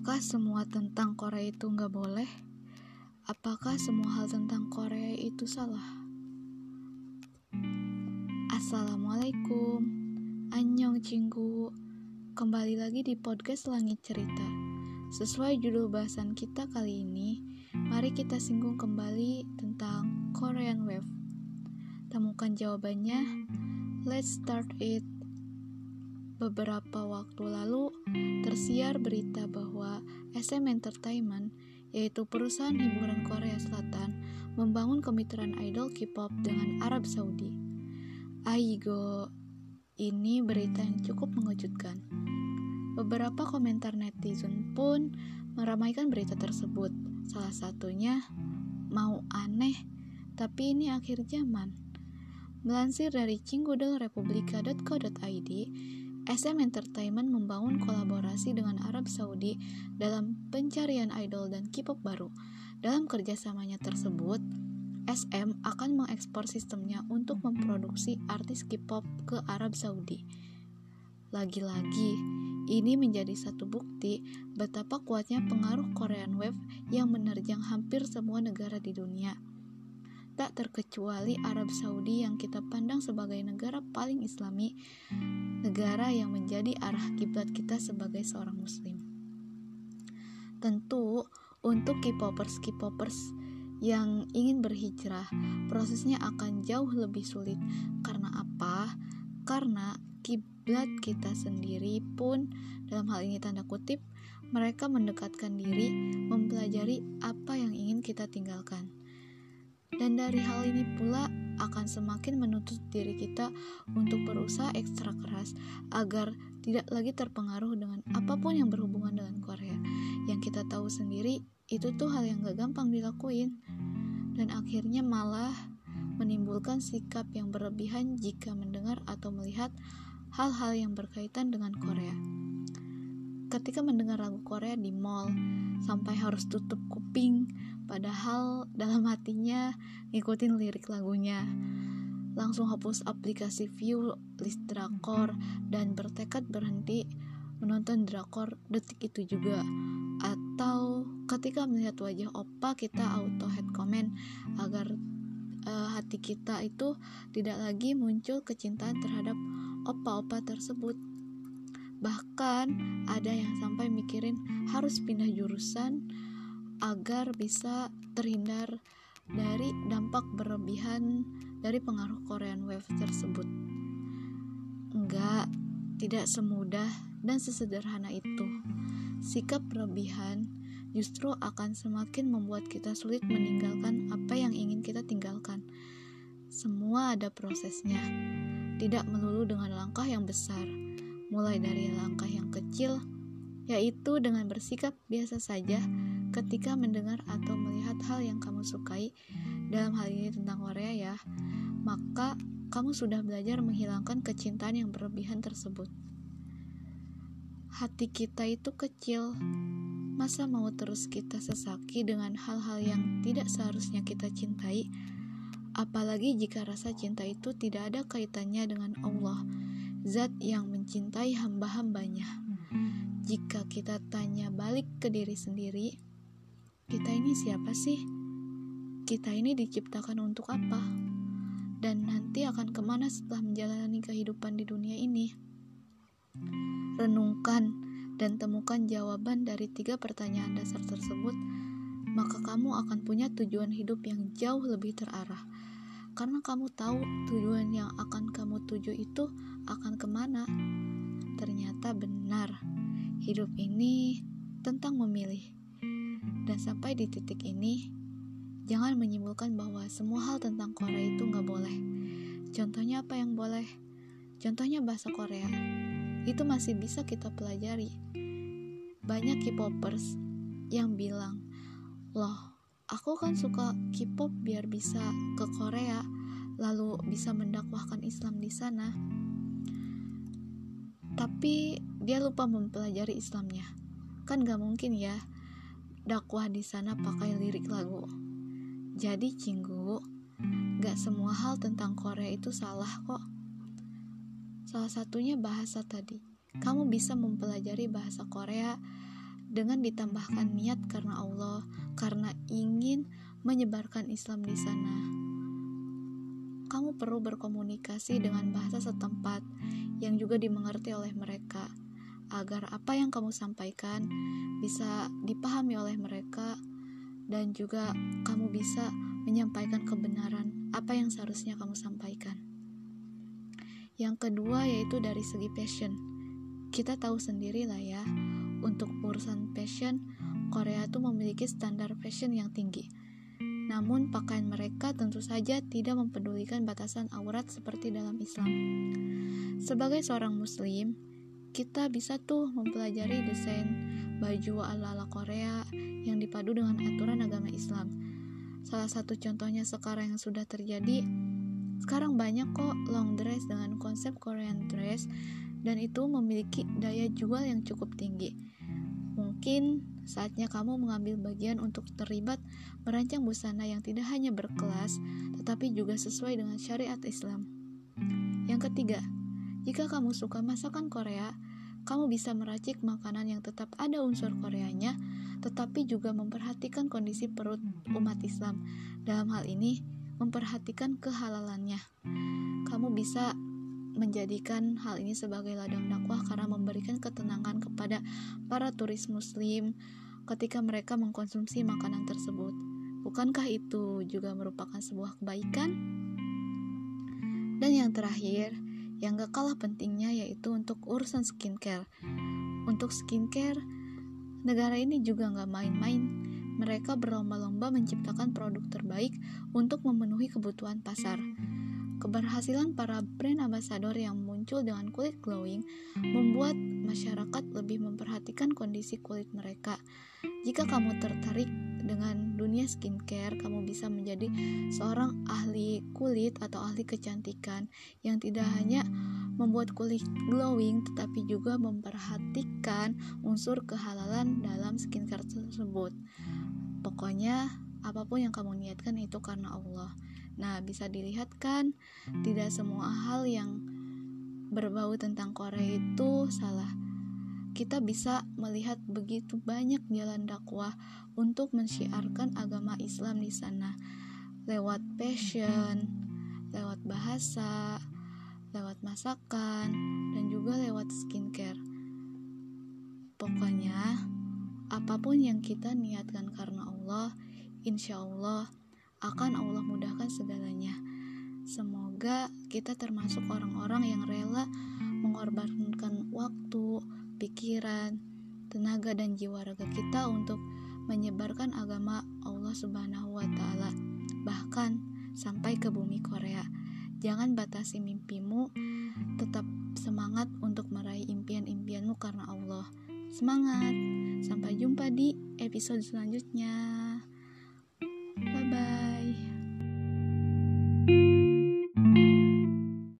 Apakah semua tentang Korea itu nggak boleh? Apakah semua hal tentang Korea itu salah? Assalamualaikum, annyeong cinggu. Kembali lagi di podcast Langit Cerita. Sesuai judul bahasan kita kali ini, mari kita singgung kembali tentang Korean Wave. Temukan jawabannya. Let's start it. Beberapa waktu lalu, tersiar berita bahwa SM Entertainment, yaitu perusahaan hiburan Korea Selatan, membangun kemitraan idol K-pop dengan Arab Saudi. Aigo, ini berita yang cukup mengejutkan. Beberapa komentar netizen pun meramaikan berita tersebut. Salah satunya, mau aneh, tapi ini akhir zaman. Melansir dari cingudel.republika.co.id, SM Entertainment membangun kolaborasi dengan Arab Saudi dalam pencarian idol dan K-pop baru. Dalam kerjasamanya tersebut, SM akan mengekspor sistemnya untuk memproduksi artis K-pop ke Arab Saudi. Lagi-lagi, ini menjadi satu bukti betapa kuatnya pengaruh Korean Wave yang menerjang hampir semua negara di dunia. Tak terkecuali Arab Saudi yang kita pandang sebagai negara paling Islami, negara yang menjadi arah kiblat kita sebagai seorang muslim. Tentu, untuk K-popers yang ingin berhijrah, prosesnya akan jauh lebih sulit. Karena apa? Karena kiblat kita sendiri pun, dalam hal ini tanda kutip, mereka mendekatkan diri, mempelajari apa yang ingin kita tinggalkan. Dan dari hal ini pula akan semakin menuntut diri kita untuk berusaha ekstra keras agar tidak lagi terpengaruh dengan apapun yang berhubungan dengan Korea. Yang kita tahu sendiri, itu tuh hal yang gak gampang dilakuin. Dan akhirnya malah menimbulkan sikap yang berlebihan jika mendengar atau melihat hal-hal yang berkaitan dengan Korea. Ketika mendengar lagu Korea di mall, sampai harus tutup kuping, padahal dalam hatinya ngikutin lirik lagunya. Langsung hapus aplikasi view list drakor dan bertekad berhenti menonton drakor detik itu juga. Atau ketika melihat wajah oppa, kita auto head comment agar hati kita itu tidak lagi muncul kecintaan terhadap oppa-oppa tersebut. Bahkan ada yang sampai mikirin harus pindah jurusan agar bisa terhindar dari dampak berlebihan dari pengaruh Korean Wave tersebut. Enggak, tidak semudah dan sesederhana itu. Sikap berlebihan justru akan semakin membuat kita sulit meninggalkan apa yang ingin kita tinggalkan. Semua ada prosesnya, tidak melulu dengan langkah yang besar. Mulai dari langkah yang kecil, yaitu dengan bersikap biasa saja ketika mendengar atau melihat hal yang kamu sukai, dalam hal ini tentang Korea ya, maka kamu sudah belajar menghilangkan kecintaan yang berlebihan tersebut. Hati kita itu kecil, masa mau terus kita sesaki dengan hal-hal yang tidak seharusnya kita cintai, apalagi jika rasa cinta itu tidak ada kaitannya dengan Allah, Zat yang mencintai hamba-hambanya. Jika kita tanya balik ke diri sendiri, kita ini siapa sih? Kita ini diciptakan untuk apa? Dan nanti akan kemana setelah menjalani kehidupan di dunia ini? Renungkan dan temukan jawaban dari 3 pertanyaan dasar tersebut, maka kamu akan punya tujuan hidup yang jauh lebih terarah. Karena kamu tahu tujuan yang akan kamu tuju itu akan kemana. Ternyata benar, hidup ini tentang memilih. Dan sampai di titik ini, jangan menyimpulkan bahwa semua hal tentang Korea itu gak boleh. Contohnya apa yang boleh? Contohnya bahasa Korea. Itu masih bisa kita pelajari. Banyak K-popers yang bilang, "Loh, aku kan suka K-pop biar bisa ke Korea, lalu bisa mendakwahkan Islam di sana." Tapi dia lupa mempelajari Islamnya. Kan gak mungkin ya dakwah di sana pakai lirik lagu. Jadi cinggu, gak semua hal tentang Korea itu salah kok. Salah satunya bahasa tadi. Kamu bisa mempelajari bahasa Korea dengan ditambahkan niat karena Allah, karena ingin menyebarkan Islam di sana. Kamu perlu berkomunikasi dengan bahasa setempat yang juga dimengerti oleh mereka, agar apa yang kamu sampaikan bisa dipahami oleh mereka dan juga kamu bisa menyampaikan kebenaran apa yang seharusnya kamu sampaikan. Yang kedua yaitu dari segi passion. Kita tahu sendiri lah ya, untuk urusan passion, Korea tuh memiliki standar fashion yang tinggi. Namun pakaian mereka tentu saja tidak mempedulikan batasan aurat seperti dalam Islam. Sebagai seorang muslim, kita bisa tuh mempelajari desain baju ala-ala Korea yang dipadu dengan aturan agama Islam. Salah satu contohnya sekarang yang sudah terjadi, sekarang banyak kok long dress dengan konsep Korean dress, dan itu memiliki daya jual yang cukup tinggi. Mungkin saatnya kamu mengambil bagian untuk terlibat merancang busana yang tidak hanya berkelas, tetapi juga sesuai dengan syariat Islam. Yang ketiga, jika kamu suka masakan Korea, kamu bisa meracik makanan yang tetap ada unsur Koreanya, tetapi juga memperhatikan kondisi perut umat Islam. Dalam hal ini, memperhatikan kehalalannya. Kamu bisa menjadikan hal ini sebagai ladang dakwah karena memberikan ketenangan kepada para turis muslim ketika mereka mengkonsumsi makanan tersebut. Bukankah itu juga merupakan sebuah kebaikan? Dan yang terakhir, yang gak kalah pentingnya yaitu untuk urusan skincare. Untuk skincare, negara ini juga gak main-main. Mereka berlomba-lomba menciptakan produk terbaik untuk memenuhi kebutuhan pasar. Keberhasilan para brand ambassador yang muncul dengan kulit glowing membuat masyarakat lebih memperhatikan kondisi kulit mereka. Jika kamu tertarik dengan dunia skincare, kamu bisa menjadi seorang ahli kulit atau ahli kecantikan yang tidak hanya membuat kulit glowing, tetapi juga memperhatikan unsur kehalalan dalam skincare tersebut. Pokoknya, apapun yang kamu niatkan itu karena Allah. Nah, bisa dilihat kan, tidak semua hal yang berbau tentang Korea itu salah. Kita bisa melihat begitu banyak jalan dakwah untuk mensyiarkan agama Islam di sana, lewat passion, lewat bahasa, lewat masakan, dan juga lewat skincare. Pokoknya, apapun yang kita niatkan karena Allah, insya Allah akan Allah mudahkan segalanya. Semoga kita termasuk orang-orang yang rela mengorbankan waktu, pikiran, tenaga, dan jiwa raga kita untuk menyebarkan agama Allah Subhanahu wa Ta'ala, bahkan sampai ke bumi Korea. Jangan batasi mimpimu, tetap semangat untuk meraih impian-impianmu karena Allah. Semangat, sampai jumpa di episode selanjutnya. Bye-bye.